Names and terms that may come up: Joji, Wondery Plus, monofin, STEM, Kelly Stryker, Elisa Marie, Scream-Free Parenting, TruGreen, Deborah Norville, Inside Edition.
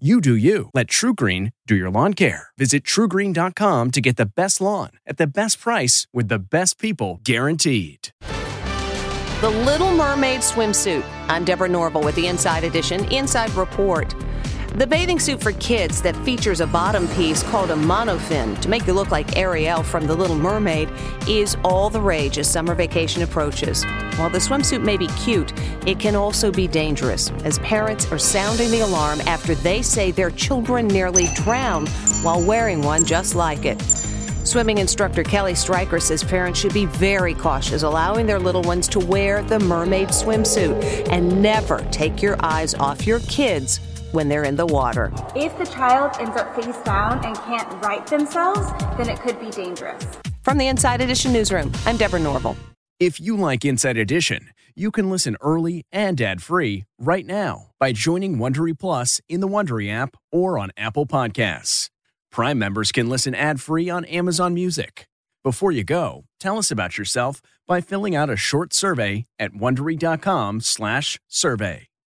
You do you. Let TruGreen do your lawn care. Visit TruGreen.com to get the best lawn at the best price with the best people guaranteed. The Little Mermaid swimsuit. I'm Deborah Norville with the Inside Edition Inside Report. The bathing suit for kids that features a bottom piece called a monofin to make you look like Ariel from The Little Mermaid is all the rage as summer vacation approaches. While the swimsuit may be cute, it can also be dangerous, as parents are sounding the alarm after they say their children nearly drown while wearing one just like it. Swimming instructor Kelly Stryker says parents should be very cautious allowing their little ones to wear the mermaid swimsuit, and never take your eyes off your kids when they're in the water. If the child ends up face down and can't right themselves, then it could be dangerous. From the Inside Edition newsroom, I'm Deborah Norville. If you like Inside Edition, you can listen early and ad-free right now by joining Wondery Plus in the Wondery app or on Apple Podcasts. Prime members can listen ad-free on Amazon Music. Before you go, tell us about yourself by filling out a short survey at Wondery.com/survey.